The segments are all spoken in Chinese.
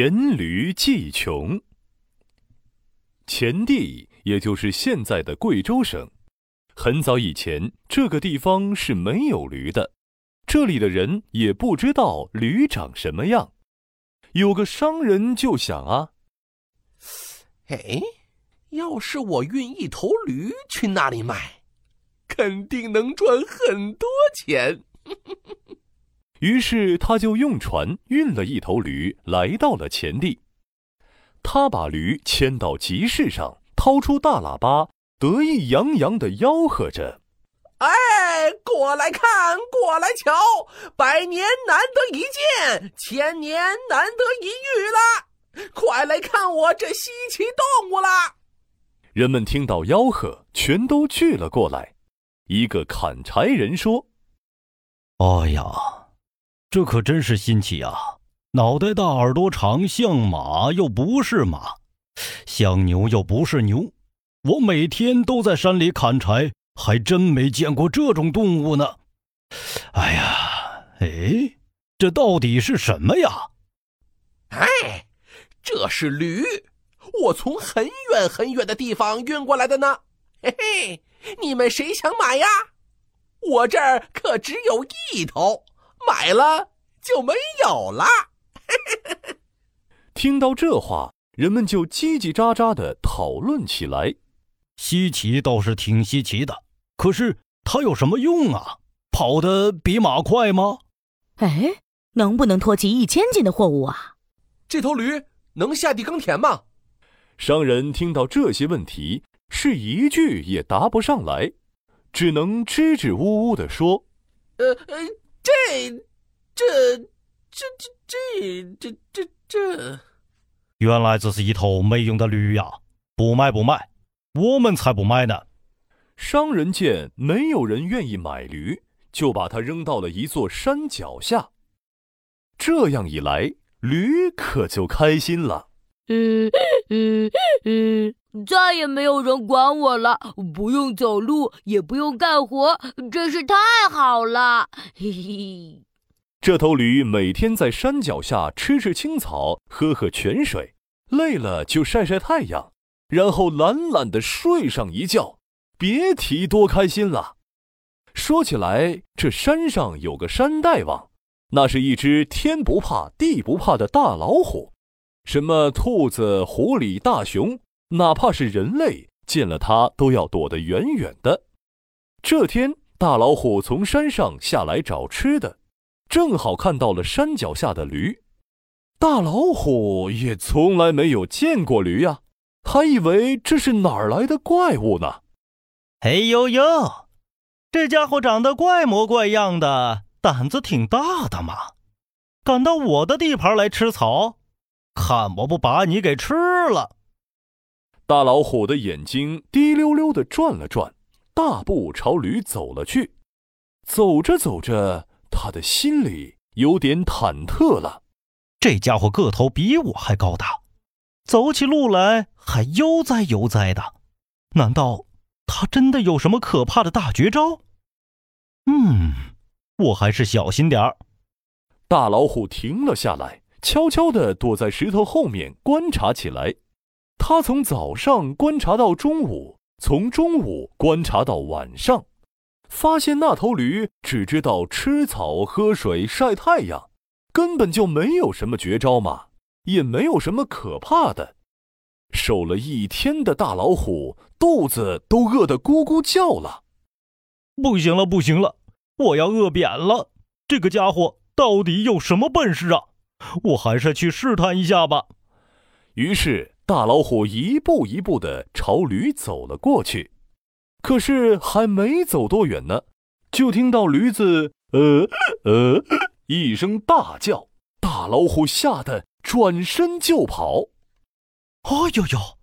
黔驴技穷。黔地也就是现在的贵州省，很早以前这个地方是没有驴的，这里的人也不知道驴长什么样。有个商人就想啊，哎，要是我运一头驴去那里卖，肯定能赚很多钱。于是他就用船运了一头驴，来到了黔地。他把驴牵到集市上，掏出大喇叭，得意洋洋地吆喝着：哎，过来看，过来瞧，百年难得一见，千年难得一遇啦！快来看我这稀奇动物啦！人们听到吆喝，全都聚了过来。一个砍柴人说：哎呀，这可真是新奇啊，脑袋大耳朵长，像马又不是马，像牛又不是牛，我每天都在山里砍柴，还真没见过这种动物呢。哎呀，哎，这到底是什么呀？哎，这是驴，我从很远很远的地方运过来的呢。嘿嘿，你们谁想买呀？我这儿可只有一头，买了就没有了。听到这话，人们就叽叽喳喳地讨论起来。稀奇倒是挺稀奇的，可是它有什么用啊？跑得比马快吗？哎，能不能拖起1000斤的货物啊？这头驴能下地耕田吗？商人听到这些问题，是一句也答不上来，只能支支吾吾地说：这。原来这是一头没用的驴呀！不卖，我们才不卖呢。商人见没有人愿意买驴，就把它扔到了一座山脚下。这样一来，驴可就开心了。再也没有人管我了，不用走路，也不用干活，真是太好了。嘿嘿。这头驴每天在山脚下吃青草，喝泉水，累了就晒太阳，然后懒懒地睡上一觉，别提多开心了。说起来，这山上有个山大王，那是一只天不怕地不怕的大老虎，什么兔子、狐狸、大熊，哪怕是人类见了它都要躲得远远的。这天，大老虎从山上下来找吃的，正好看到了山脚下的驴。大老虎也从来没有见过驴呀，还以为这是哪儿来的怪物呢。嘿呦呦，这家伙长得怪模怪样的，胆子挺大的嘛，敢到我的地盘来吃草，看我不把你给吃了！大老虎的眼睛滴溜溜地转了转，大步朝驴走了去。走着走着，他的心里有点忐忑了。这家伙个头比我还高大，走起路来还悠哉悠哉的。难道他真的有什么可怕的大绝招？我还是小心点儿。大老虎停了下来，悄悄地躲在石头后面观察起来。他从早上观察到中午，从中午观察到晚上，发现那头驴只知道吃草、喝水、晒太阳，根本就没有什么绝招嘛，也没有什么可怕的。守了一天的大老虎肚子都饿得咕咕叫了。不行了，我要饿扁了，这个家伙到底有什么本事啊？我还是去试探一下吧。于是大老虎一步一步地朝驴走了过去。可是还没走多远呢，就听到驴子一声大叫。大老虎吓得转身就跑。哎呦呦，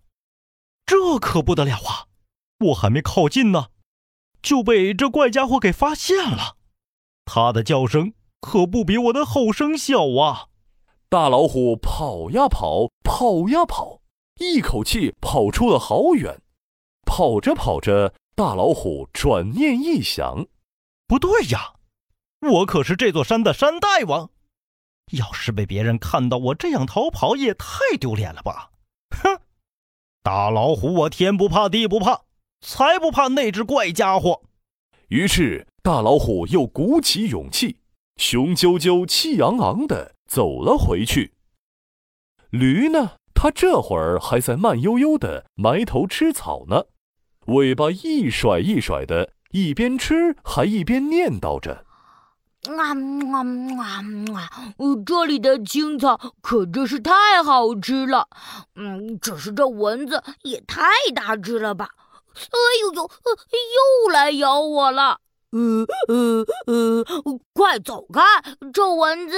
这可不得了啊，我还没靠近呢，就被这怪家伙给发现了。他的叫声可不比我的吼声小啊。大老虎跑呀跑，一口气跑出了好远。跑着，大老虎转念一想，不对呀，我可是这座山的山大王，要是被别人看到我这样逃跑，也太丢脸了吧！哼，大老虎，我天不怕地不怕，才不怕那只怪家伙。于是，大老虎又鼓起勇气，雄赳赳、气昂昂地走了回去。驴呢，它这会儿还在慢悠悠地埋头吃草呢，尾巴一甩一甩的，一边吃还一边念叨着。这里的青草可真是太好吃了，只是这蚊子也太大只了吧！哎呦呦，又来咬我了！快走开，这蚊子！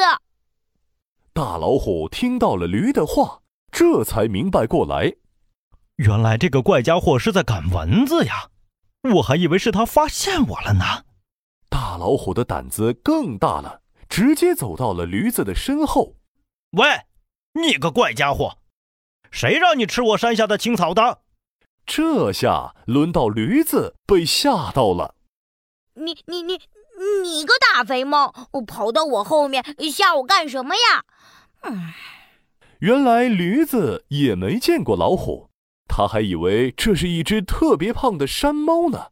大老虎听到了驴的话，这才明白过来，原来这个怪家伙是在赶蚊子呀！我还以为是他发现我了呢。大老虎的胆子更大了，直接走到了驴子的身后。喂，你个怪家伙，谁让你吃我山下的青草的？这下轮到驴子被吓到了。你个大肥猫，跑到我后面吓我干什么呀？原来驴子也没见过老虎，他还以为这是一只特别胖的山猫呢。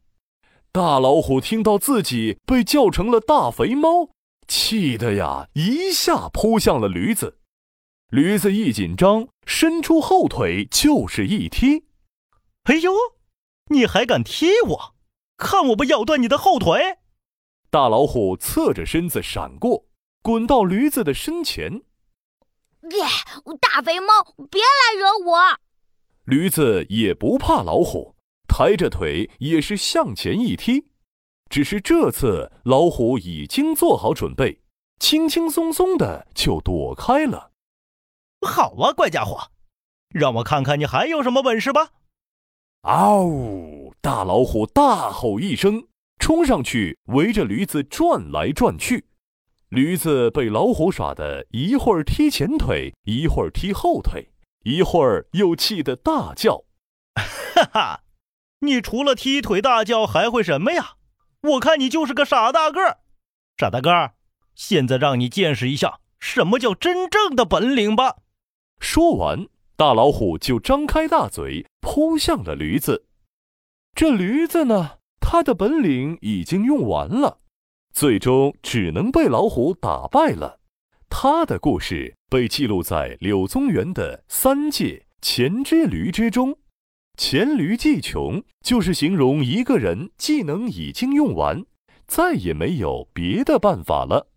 大老虎听到自己被叫成了大肥猫，气得呀一下扑向了驴子。驴子一紧张，伸出后腿就是一踢。哎呦，你还敢踢我？看我不咬断你的后腿！大老虎侧着身子闪过，滚到驴子的身前。大肥猫，别来惹我！驴子也不怕老虎，抬着腿也是向前一踢，只是这次老虎已经做好准备，轻轻松松的就躲开了。好啊，怪家伙，让我看看你还有什么本事吧！嗷呜！大老虎大吼一声，冲上去围着驴子转来转去。驴子被老虎耍得一会儿踢前腿，一会儿踢后腿，一会儿又气得大叫。哈哈！你除了踢腿大叫还会什么呀？我看你就是个傻大个儿。傻大个儿，现在让你见识一下什么叫真正的本领吧。说完，大老虎就张开大嘴扑向了驴子。这驴子呢，它的本领已经用完了，最终只能被老虎打败了。它的故事被记录在柳宗元的《三借黔之驴之中。黔驴技穷就是形容一个人技能已经用完，再也没有别的办法了。